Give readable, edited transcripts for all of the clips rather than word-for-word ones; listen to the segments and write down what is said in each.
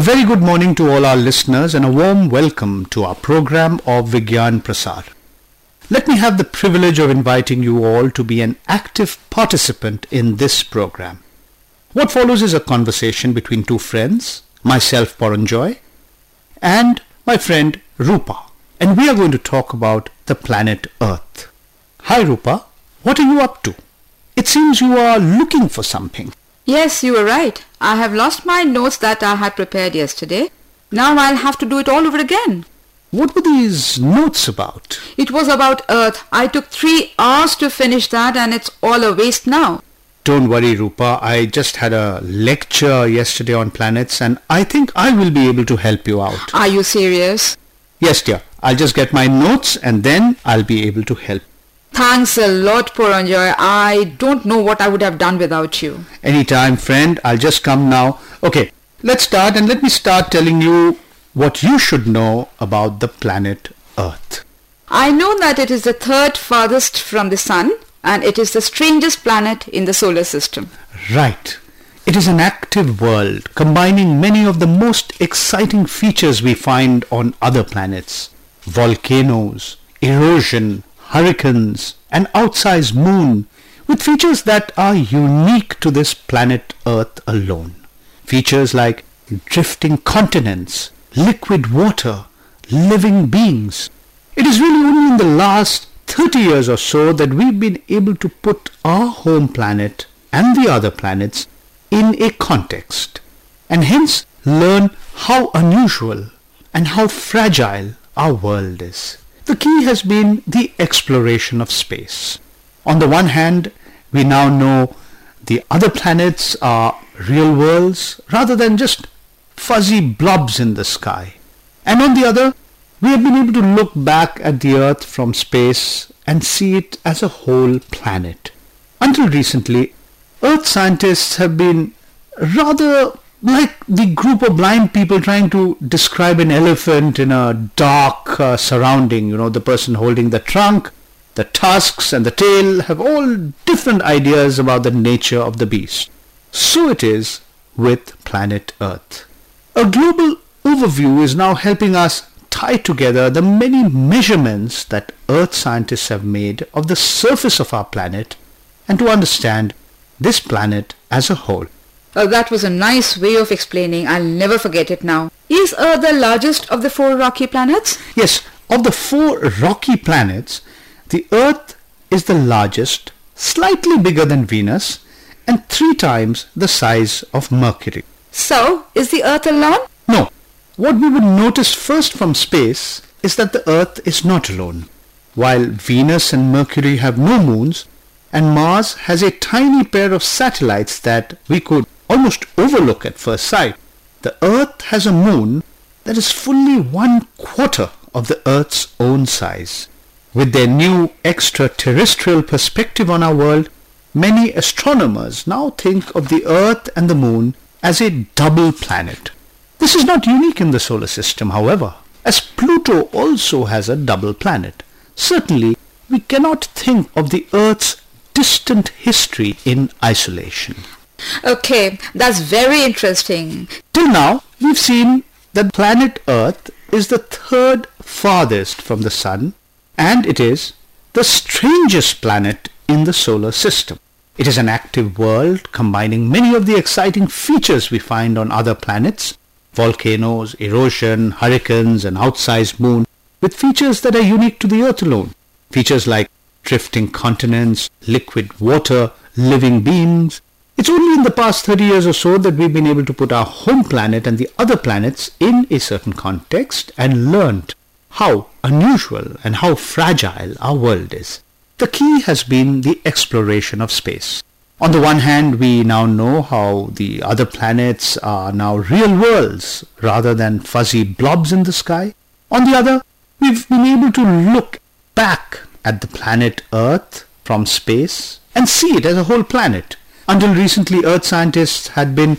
A very good morning to all our listeners and a warm welcome to our program of Vigyan Prasar. Let me have the privilege of inviting you all to be an active participant in this program. What follows is a conversation between two friends, myself Paranjoy and my friend Rupa, and we are going to talk about the planet Earth. Hi Rupa, what are you up to? It seems you are looking for something. Yes, you were right. I have lost my notes that I had prepared yesterday. Now I'll have to do it all over again. What were these notes about? It was about Earth. I took 3 hours to finish that and it's all a waste now. Don't worry, Rupa. I just had a lecture yesterday on planets and I think I will be able to help you out. Are you serious? Yes, dear. I'll just get my notes and then I'll be able to help. Thanks a lot, Paranjoy. I don't know what I would have done without you. Anytime, friend. I'll just come now. Okay, let's start and let me start telling you what you should know about the planet Earth. I know that it is the third farthest from the Sun and it is the strangest planet in the solar system. Right. It is an active world combining many of the most exciting features we find on other planets. Volcanoes, erosion, hurricanes, an outsized moon, with features that are unique to this planet Earth alone. Features like drifting continents, liquid water, living beings. It is really only in the last 30 years or so that we've been able to put our home planet and the other planets in a context, and hence learn how unusual and how fragile our world is. The key has been the exploration of space. On the one hand, we now know the other planets are real worlds rather than just fuzzy blobs in the sky. And on the other, we have been able to look back at the Earth from space and see it as a whole planet. Until recently, Earth scientists have been rather like the group of blind people trying to describe an elephant in a dark surrounding. You know, the person holding the trunk, the tusks and the tail have all different ideas about the nature of the beast. So it is with planet Earth. A global overview is now helping us tie together the many measurements that Earth scientists have made of the surface of our planet and to understand this planet as a whole. That was a nice way of explaining. I'll never forget it now. Is Earth the largest of the 4 rocky planets? Yes, of the 4 rocky planets, the Earth is the largest, slightly bigger than Venus, and 3 times the size of Mercury. So, is the Earth alone? No. What we would notice first from space is that the Earth is not alone. While Venus and Mercury have no moons, and Mars has a tiny pair of satellites that we could almost overlook at first sight, the Earth has a moon that is fully 1/4 of the Earth's own size. With their new extraterrestrial perspective on our world, many astronomers now think of the Earth and the moon as a double planet. This is not unique in the solar system, however, as Pluto also has a double planet. Certainly, we cannot think of the Earth's distant history in isolation. Okay, that's very interesting. Till now, we've seen that planet Earth is the third farthest from the Sun and it is the strangest planet in the solar system. It is an active world combining many of the exciting features we find on other planets, volcanoes, erosion, hurricanes, and outsized moon, with features that are unique to the Earth alone. Features like drifting continents, liquid water, living beings. It's only in the past 30 years or so that we've been able to put our home planet and the other planets in a certain context and learnt how unusual and how fragile our world is. The key has been the exploration of space. On the one hand, we now know how the other planets are now real worlds rather than fuzzy blobs in the sky. On the other, we've been able to look back at the planet Earth from space and see it as a whole planet. Until recently, Earth scientists had been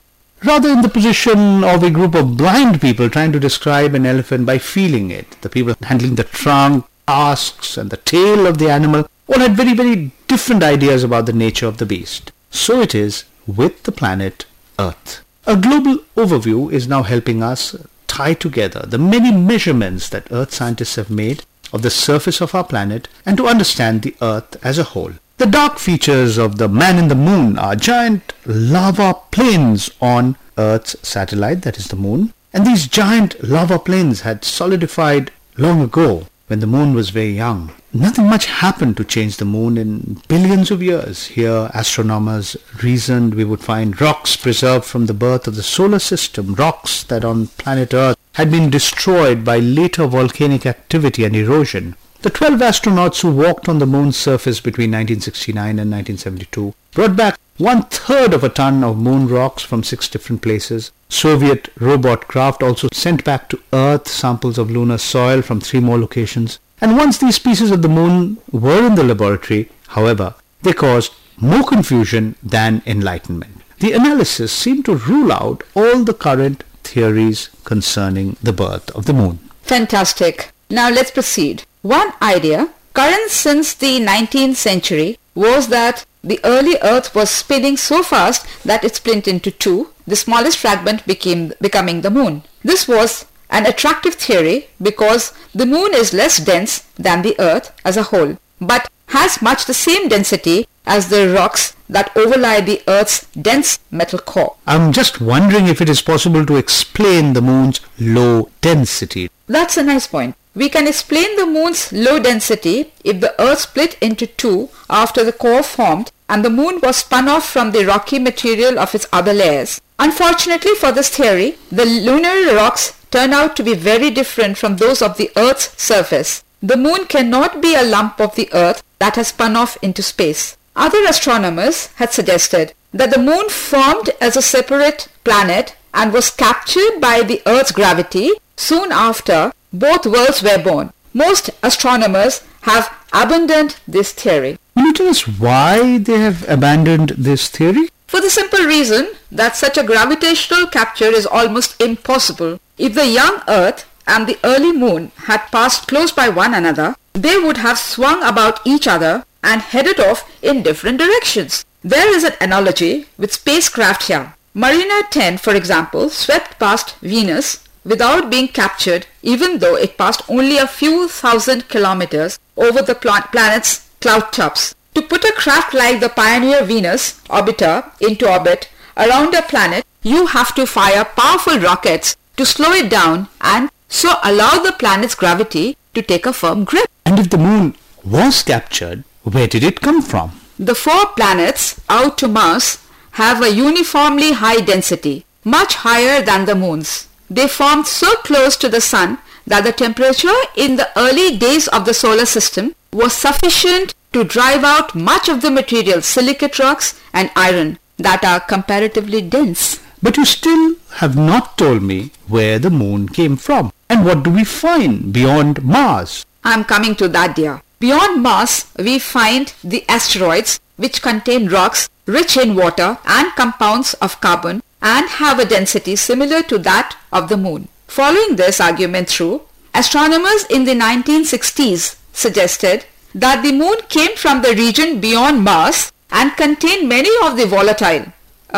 rather in the position of a group of blind people trying to describe an elephant by feeling it. The people handling the trunk, tusks and the tail of the animal all had very, very different ideas about the nature of the beast. So it is with the planet Earth. A global overview is now helping us tie together the many measurements that Earth scientists have made of the surface of our planet and to understand the Earth as a whole. The dark features of the man in the moon are giant lava plains on Earth's satellite, that is the moon. And these giant lava plains had solidified long ago when the moon was very young. Nothing much happened to change the moon in billions of years. Here, astronomers reasoned we would find rocks preserved from the birth of the solar system, rocks that on planet Earth had been destroyed by later volcanic activity and erosion. The 12 astronauts who walked on the moon's surface between 1969 and 1972 brought back 1/3 of a ton of moon rocks from 6 different places. Soviet robot craft also sent back to Earth samples of lunar soil from 3 more locations. And once these pieces of the moon were in the laboratory, however, they caused more confusion than enlightenment. The analysis seemed to rule out all the current theories concerning the birth of the moon. Fantastic. Now let's proceed. One idea current since the 19th century was that the early Earth was spinning so fast that it split into 2, the smallest fragment becoming the moon. This was an attractive theory because the moon is less dense than the Earth as a whole, but has much the same density as the rocks that overlie the Earth's dense metal core. I'm just wondering if it is possible to explain the moon's low density. That's a nice point. We can explain the moon's low density if the Earth split into 2 after the core formed and the moon was spun off from the rocky material of its other layers. Unfortunately for this theory, the lunar rocks turn out to be very different from those of the Earth's surface. The moon cannot be a lump of the Earth that has spun off into space. Other astronomers had suggested that the moon formed as a separate planet and was captured by the Earth's gravity soon after both worlds were born. Most astronomers have abandoned this theory. Can you tell us why they have abandoned this theory? For the simple reason that such a gravitational capture is almost impossible. If the young Earth and the early moon had passed close by one another, they would have swung about each other and headed off in different directions. There is an analogy with spacecraft here. Mariner 10, for example, swept past Venus without being captured, even though it passed only a few thousand kilometers over the planet's cloud tops. To put a craft like the Pioneer Venus orbiter into orbit around a planet, you have to fire powerful rockets to slow it down and so allow the planet's gravity to take a firm grip. And if the moon was captured, where did it come from? The 4 planets out to Mars have a uniformly high density, much higher than the moon's. They formed so close to the sun that the temperature in the early days of the solar system was sufficient to drive out much of the material, silicate rocks and iron, that are comparatively dense. But you still have not told me where the moon came from. And what do we find beyond Mars? I'm coming to that, dear. Beyond Mars, we find the asteroids, which contain rocks rich in water and compounds of carbon and have a density similar to that of the moon. Following this argument through, astronomers in the 1960s suggested that the moon came from the region beyond Mars and contained many of the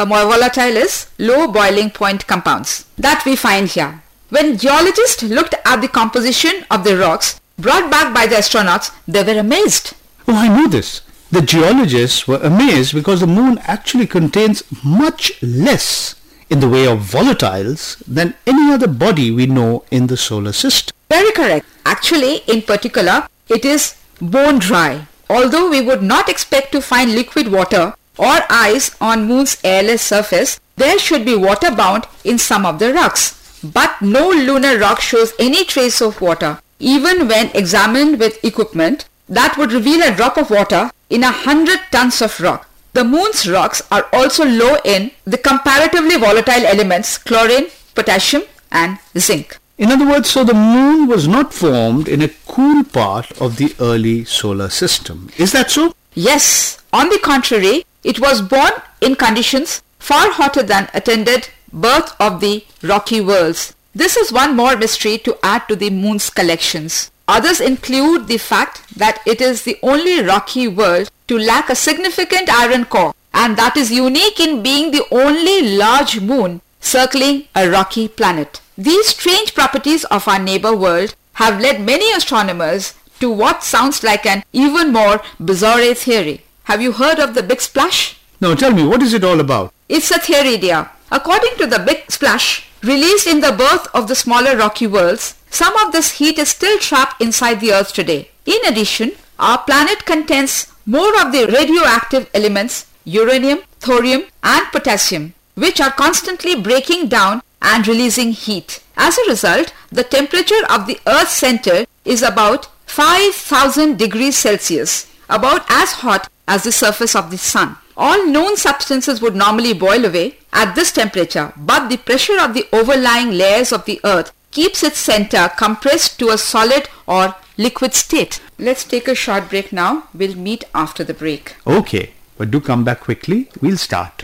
more volatile is low boiling point compounds that we find here. When geologists looked at the composition of the rocks brought back by the astronauts, they were amazed. Oh, I knew this. The geologists were amazed because the moon actually contains much less in the way of volatiles than any other body we know in the solar system. Very correct. Actually, in particular, it is bone dry. Although we would not expect to find liquid water or ice on moon's airless surface, there should be water bound in some of the rocks. But no lunar rock shows any trace of water, even when examined with equipment that would reveal a drop of water in 100 tons of rock. The moon's rocks are also low in the comparatively volatile elements chlorine, potassium and zinc. In other words, so the moon was not formed in a cool part of the early solar system. Is that so? Yes. On the contrary, it was born in conditions far hotter than attended birth of the rocky worlds. This is one more mystery to add to the moon's collections. Others include the fact that it is the only rocky world to lack a significant iron core, and that is unique in being the only large moon circling a rocky planet. These strange properties of our neighbor world have led many astronomers to what sounds like an even more bizarre theory. Have you heard of the Big Splash? No, tell me, what is it all about? It's a theory, dear. According to the Big Splash, released in the birth of the smaller rocky worlds, some of this heat is still trapped inside the Earth today. In addition, our planet contains more of the radioactive elements, uranium, thorium and potassium, which are constantly breaking down and releasing heat. As a result, the temperature of the Earth's center is about 5,000 degrees Celsius, about as hot as the surface of the sun. All known substances would normally boil away at this temperature, but the pressure of the overlying layers of the Earth keeps its center compressed to a solid or liquid state. Let's take a short break now. We'll meet after the break. Okay, but do come back quickly. We'll start.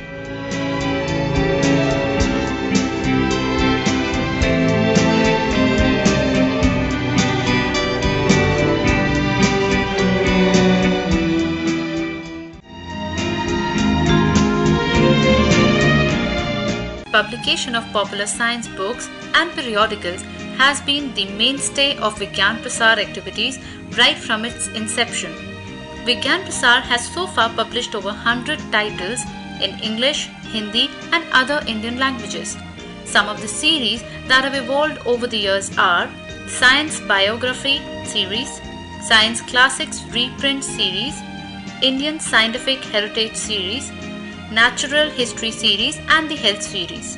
Publication of popular science books and periodicals has been the mainstay of Vigyan Prasar activities right from its inception. Vigyan Prasar has so far published over 100 titles in English, Hindi and other Indian languages. Some of the series that have evolved over the years are Science Biography Series, Science Classics Reprint Series, Indian Scientific Heritage Series, Natural History Series and the Health Series.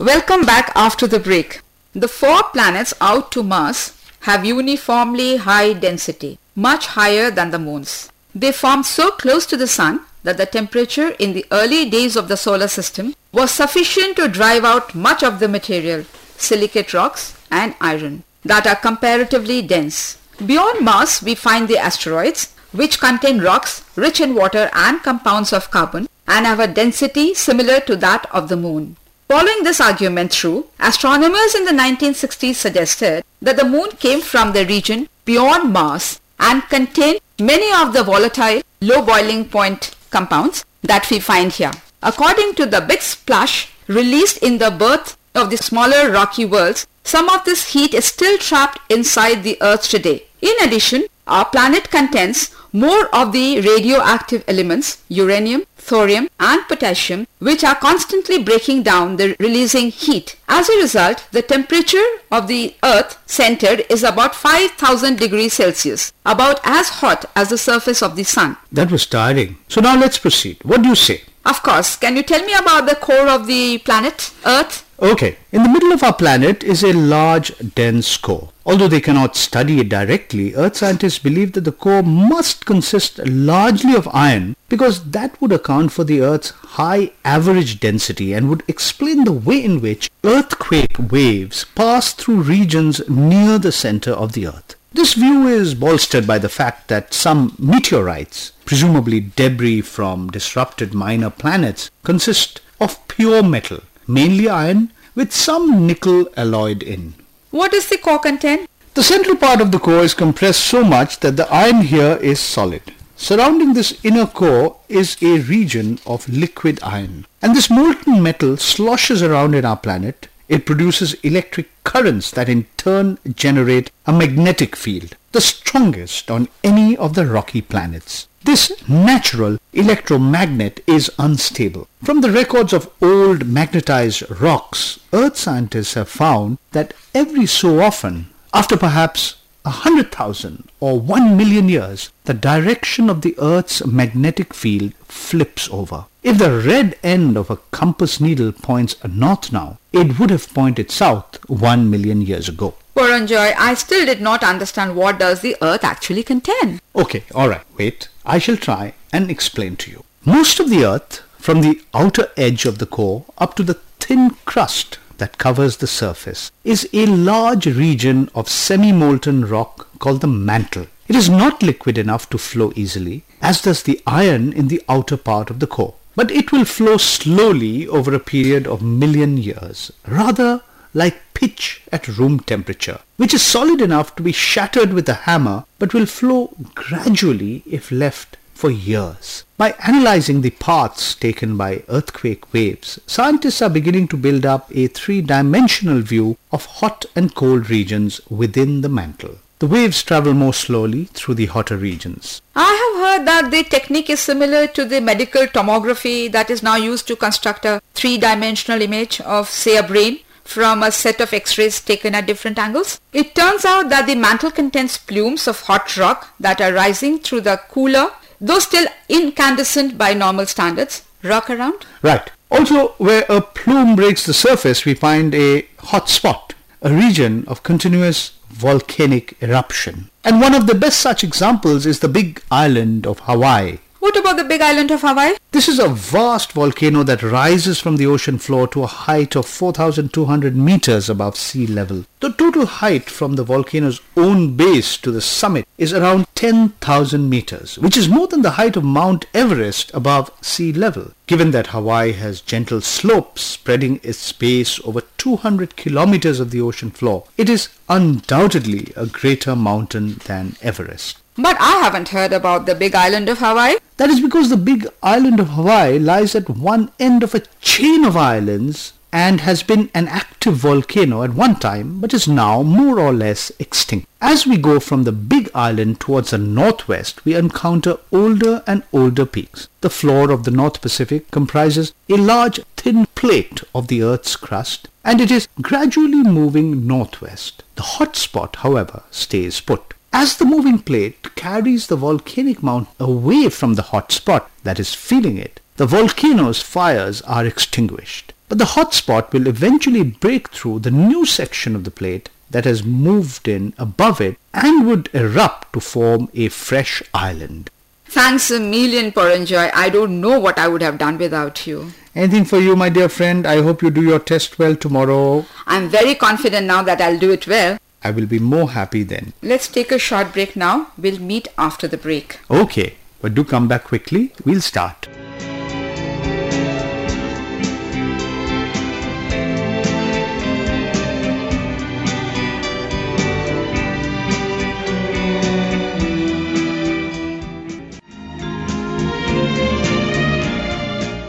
Welcome back after the break. The four planets out to Mars have uniformly high density, much higher than the moons. They form so close to the sun that the temperature in the early days of the solar system was sufficient to drive out much of the material, silicate rocks and iron, that are comparatively dense. Beyond Mars, we find the asteroids, which contain rocks rich in water and compounds of carbon and have a density similar to that of the moon. Following this argument through, astronomers in the 1960s suggested that the moon came from the region beyond Mars and contained many of the volatile, low boiling point compounds that we find here. According to the Big Splash released in the birth of the smaller rocky worlds, some of this heat is still trapped inside the Earth today. In addition, our planet contains more of the radioactive elements, uranium, thorium and potassium, which are constantly breaking down the releasing heat. As a result, the temperature of the Earth centered is about 5,000 degrees Celsius, about as hot as the surface of the sun. That was tiring. So now let's proceed. What do you say? Of course. Can you tell me about the core of the planet, Earth? Okay. In the middle of our planet is a large, dense core. Although they cannot study it directly, Earth scientists believe that the core must consist largely of iron because that would account for the Earth's high average density and would explain the way in which earthquake waves pass through regions near the center of the Earth. This view is bolstered by the fact that some meteorites, presumably debris from disrupted minor planets, consist of pure metal, mainly iron, with some nickel alloyed in. What does the core contain? The central part of the core is compressed so much that the iron here is solid. Surrounding this inner core is a region of liquid iron. And this molten metal sloshes around in our planet. It produces electric currents that in turn generate a magnetic field, the strongest on any of the rocky planets. This natural electromagnet is unstable. From the records of old magnetized rocks, Earth scientists have found that every so often, after perhaps 100,000 or 1 million years, the direction of the Earth's magnetic field flips over. If the red end of a compass needle points north now, it would have pointed south 1 million years ago. Paranjoy, I still did not understand what does the Earth actually contain. Okay, alright, wait. I shall try and explain to you. Most of the Earth, from the outer edge of the core up to the thin crust that covers the surface, is a large region of semi-molten rock called the mantle. It is not liquid enough to flow easily, as does the iron in the outer part of the core. But it will flow slowly over a period of million years, rather like pitch at room temperature, which is solid enough to be shattered with a hammer but will flow gradually if left for years. By analyzing the paths taken by earthquake waves, scientists are beginning to build up a three-dimensional view of hot and cold regions within the mantle. The waves travel more slowly through the hotter regions. I have heard that the technique is similar to the medical tomography that is now used to construct a three-dimensional image of, say, a brain from a set of x-rays taken at different angles. It turns out that the mantle contains plumes of hot rock that are rising through the cooler, though still incandescent by normal standards, rock around. Right. Also, where a plume breaks the surface, we find a hot spot, a region of continuous volcanic eruption. And one of the best such examples is the big island of Hawaii. What about the big island of Hawaii? This is a vast volcano that rises from the ocean floor to a height of 4,200 meters above sea level. The total height from the volcano's own base to the summit is around 10,000 meters, which is more than the height of Mount Everest above sea level. Given that Hawaii has gentle slopes spreading its base over 200 kilometers of the ocean floor, it is undoubtedly a greater mountain than Everest. But I haven't heard about the big island of Hawaii. That is because the big island of Hawaii lies at one end of a chain of islands and has been an active volcano at one time but is now more or less extinct. As we go from the big island towards the northwest, we encounter older and older peaks. The floor of the North Pacific comprises a large thin plate of the Earth's crust and it is gradually moving northwest. The hot spot, however, stays put. As the moving plate carries the volcanic mountain away from the hot spot that is feeding it, the volcano's fires are extinguished. But the hot spot will eventually break through the new section of the plate that has moved in above it and would erupt to form a fresh island. Thanks a million, Paranjoy. I don't know what I would have done without you. Anything for you, my dear friend. I hope you do your test well tomorrow. I'm very confident now that I'll do it well. I will be more happy then. Let's take a short break now. We'll meet after the break. Okay, but do come back quickly. We'll start.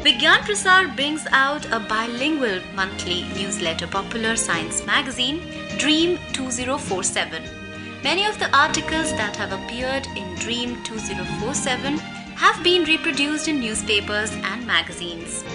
Vigyan Prasar brings out a bilingual monthly newsletter, popular science magazine, Dream 2047. Many of the articles that have appeared in Dream 2047 have been reproduced in newspapers and magazines.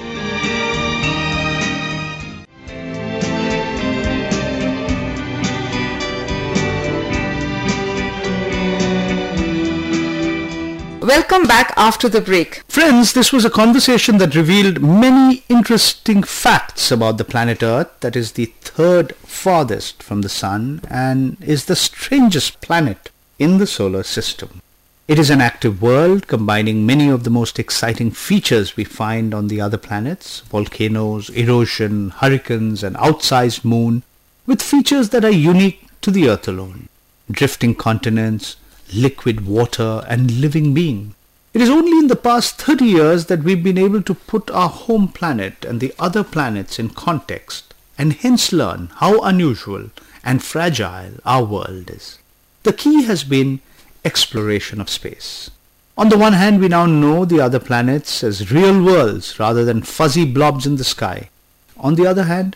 Welcome back after the break. Friends, this was a conversation that revealed many interesting facts about the planet Earth, that is the third farthest from the Sun and is the strangest planet in the solar system. It is an active world combining many of the most exciting features we find on the other planets, volcanoes, erosion, hurricanes, an outsized moon, with features that are unique to the Earth alone. Drifting continents, liquid water and living being. It is only in the past 30 years that we've been able to put our home planet and the other planets in context and hence learn how unusual and fragile our world is. The key has been exploration of space. On the one hand, we now know the other planets as real worlds rather than fuzzy blobs in the sky. On the other hand,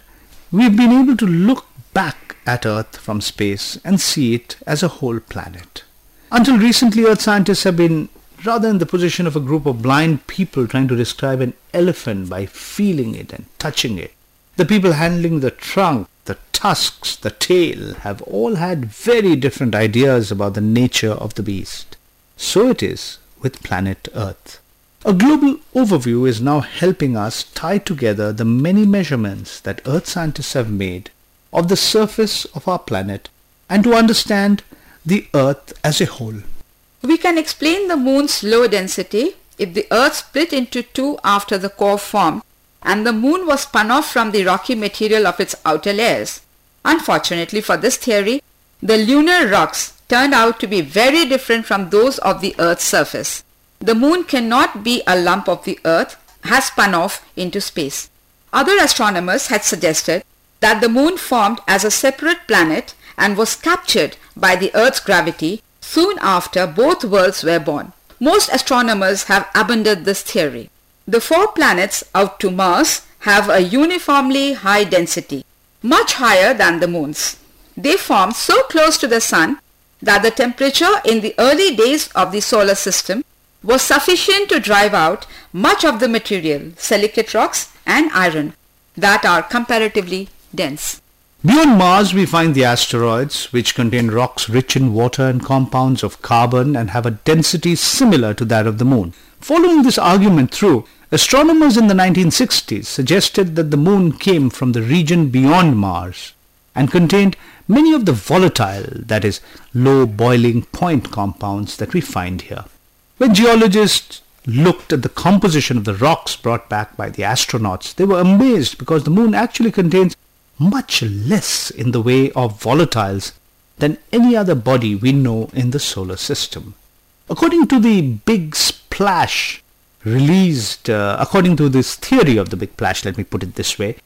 we've been able to look back at Earth from space and see it as a whole planet. Until recently, Earth scientists have been rather in the position of a group of blind people trying to describe an elephant by feeling it and touching it. The people handling the trunk, the tusks, the tail have all had very different ideas about the nature of the beast. So it is with planet Earth. A global overview is now helping us tie together the many measurements that Earth scientists have made of the surface of our planet and to understand the Earth as a whole. We can explain the Moon's low density if the Earth split into two after the core formed and the Moon was spun off from the rocky material of its outer layers. Unfortunately for this theory, the lunar rocks turned out to be very different from those of the Earth's surface. The Moon cannot be a lump of the Earth, has spun off into space. Other astronomers had suggested that the moon formed as a separate planet and was captured by the Earth's gravity soon after both worlds were born. Most astronomers have abandoned this theory. The four planets out to Mars have a uniformly high density, much higher than the moon's. They form so close to the sun that the temperature in the early days of the solar system was sufficient to drive out much of the material, silicate rocks and iron, that are comparatively dense. Beyond Mars, we find the asteroids, which contain rocks rich in water and compounds of carbon and have a density similar to that of the moon. Following this argument through, astronomers in the 1960s suggested that the moon came from the region beyond Mars and contained many of the volatile, that is, low boiling point compounds that we find here. When geologists looked at the composition of the rocks brought back by the astronauts, they were amazed because the moon actually contains much less in the way of volatiles than any other body we know in the solar system. According to the Big Splash released, according to this theory of the Big Splash, let me put it this way,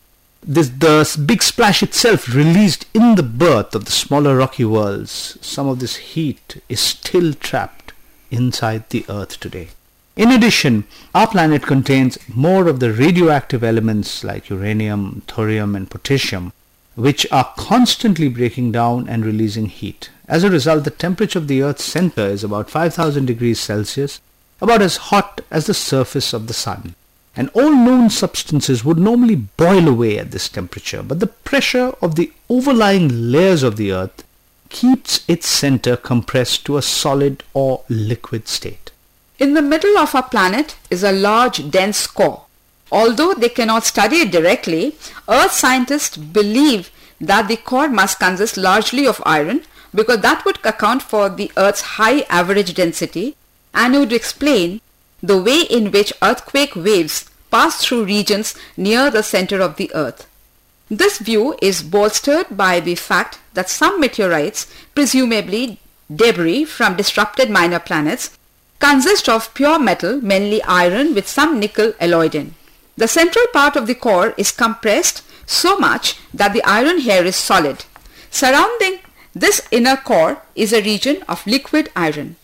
the Big Splash itself released in the birth of the smaller rocky worlds, some of this heat is still trapped inside the Earth today. In addition, our planet contains more of the radioactive elements like uranium, thorium and potassium, which are constantly breaking down and releasing heat. As a result, the temperature of the Earth's center is about 5000 degrees Celsius, about as hot as the surface of the sun. And all known substances would normally boil away at this temperature, but the pressure of the overlying layers of the Earth keeps its center compressed to a solid or liquid state. In the middle of our planet is a large dense core. Although they cannot study it directly, Earth scientists believe that the core must consist largely of iron because that would account for the Earth's high average density and would explain the way in which earthquake waves pass through regions near the center of the Earth. This view is bolstered by the fact that some meteorites, presumably debris from disrupted minor planets, consist of pure metal, mainly iron with some nickel alloyed in. The central part of the core is compressed so much that the iron here is solid. Surrounding this inner core is a region of liquid iron.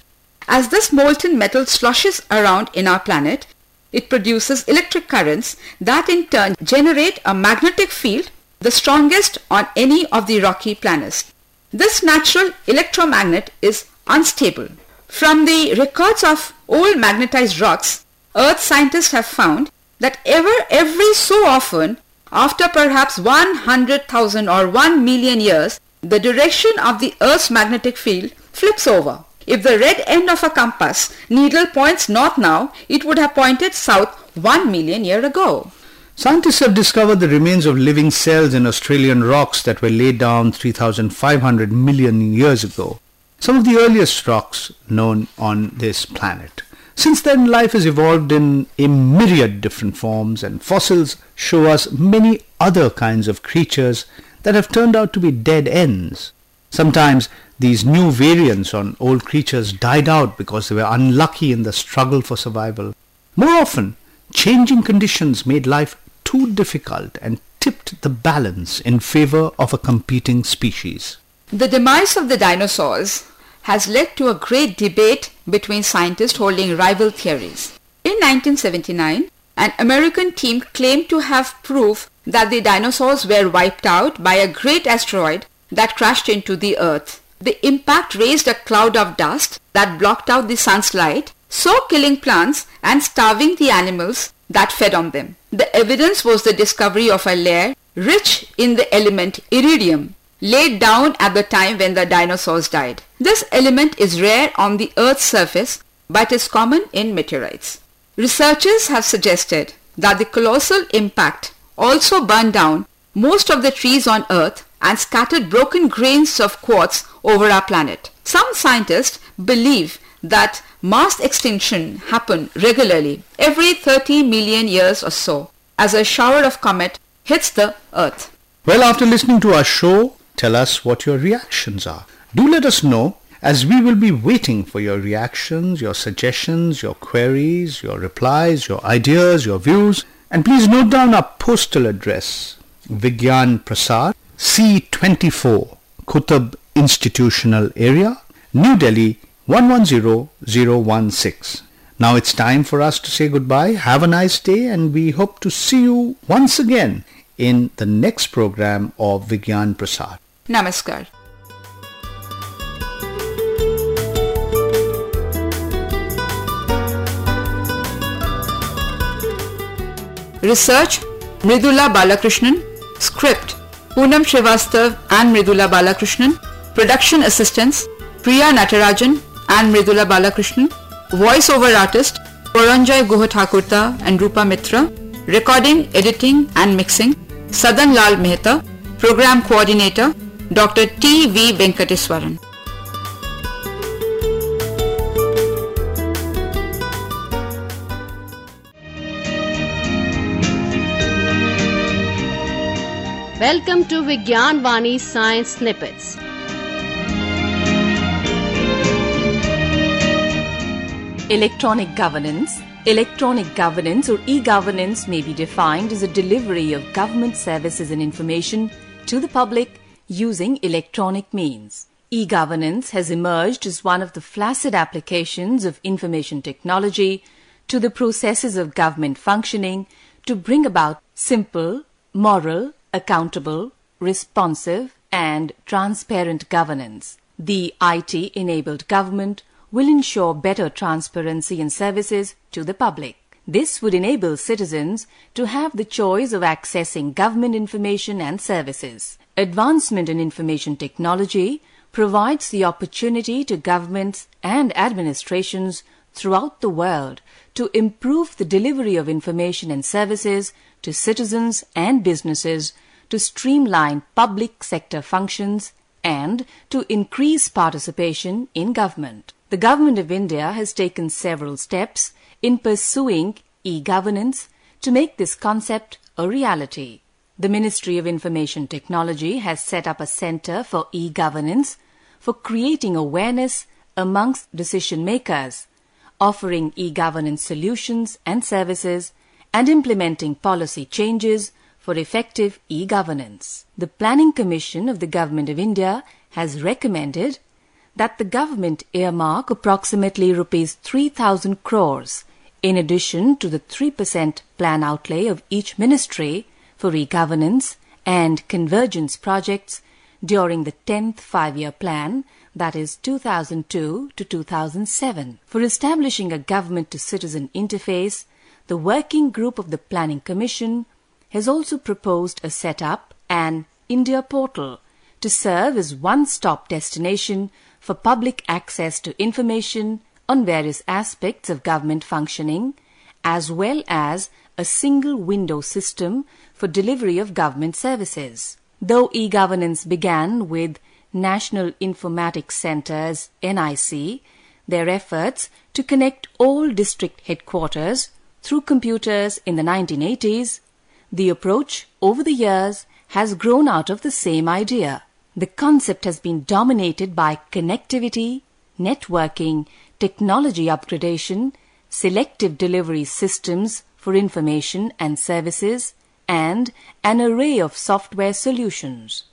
As this molten metal sloshes around in our planet, it produces electric currents that in turn generate a magnetic field, the strongest on any of the rocky planets. This natural electromagnet is unstable. From the records of old magnetized rocks, Earth scientists have found that every so often, after perhaps 100,000 or 1 million years, the direction of the Earth's magnetic field flips over. If the red end of a compass needle points north now, it would have pointed south 1 million years ago. Scientists have discovered the remains of living cells in Australian rocks that were laid down 3,500 million years ago. Some of the earliest rocks known on this planet. Since then, life has evolved in a myriad different forms, and fossils show us many other kinds of creatures that have turned out to be dead ends. Sometimes these new variants on old creatures died out because they were unlucky in the struggle for survival. More often, changing conditions made life too difficult and tipped the balance in favor of a competing species. The demise of the dinosaurs has led to a great debate between scientists holding rival theories. In 1979, an American team claimed to have proof that the dinosaurs were wiped out by a great asteroid that crashed into the Earth. The impact raised a cloud of dust that blocked out the sun's light, so killing plants and starving the animals that fed on them. The evidence was the discovery of a layer rich in the element iridium, laid down at the time when the dinosaurs died. This element is rare on the Earth's surface but is common in meteorites. Researchers have suggested that the colossal impact also burned down most of the trees on Earth and scattered broken grains of quartz over our planet. Some scientists believe that mass extinction happens regularly every 30 million years or so as a shower of comet hits the Earth. Well, after listening to our show, tell us what your reactions are. Do let us know, as we will be waiting for your reactions, your suggestions, your queries, your replies, your ideas, your views. And please note down our postal address. Vigyan Prasar, C24, Qutb Institutional Area, New Delhi 110016. Now it's time for us to say goodbye. Have a nice day, and we hope to see you once again in the next program of Vigyan Prasar. Namaskar. Research, Mridula Balakrishnan. Script, Poonam Srivastav and Mridula Balakrishnan. Production assistants, Priya Natarajan and Mridula Balakrishnan. Voice-over artist, Paranjoy Guhathakurta and Rupa Mitra. Recording, editing and mixing, Sadan Lal Mehta. Program coordinator, Dr. T. V. Venkateswaran. Welcome to Vigyanvani Science Snippets. Electronic governance or e-governance may be defined as a delivery of government services and information to the public using electronic means. E-governance has emerged as one of the facet applications of information technology to the processes of government functioning to bring about simple, moral, accountable, responsive and transparent governance. The IT-enabled government will ensure better transparency in services to the public. This would enable citizens to have the choice of accessing government information and services. Advancement in information technology provides the opportunity to governments and administrations throughout the world to improve the delivery of information and services to citizens and businesses, to streamline public sector functions and to increase participation in government. The Government of India has taken several steps in pursuing e-governance to make this concept a reality. The Ministry of Information Technology has set up a Centre for e-governance for creating awareness amongst decision makers, offering e-governance solutions and services, and implementing policy changes for effective e-governance. The Planning Commission of the Government of India has recommended that the government earmark approximately Rs 3,000 crores in addition to the 3% plan outlay of each ministry for e-governance and convergence projects during the 10th five-year plan, that is 2002 to 2007. For establishing a government-to-citizen interface, the working group of the Planning Commission has also proposed to set up an India portal to serve as one-stop destination for public access to information on various aspects of government functioning, as well as a single window system for delivery of government services. Though e-governance began with National Informatics Centres (NIC), their efforts to connect all district headquarters through computers in the 1980s, the approach over the years has grown out of the same idea. The concept has been dominated by connectivity, networking, technology upgradation, selective delivery systems for information and services, and an array of software solutions.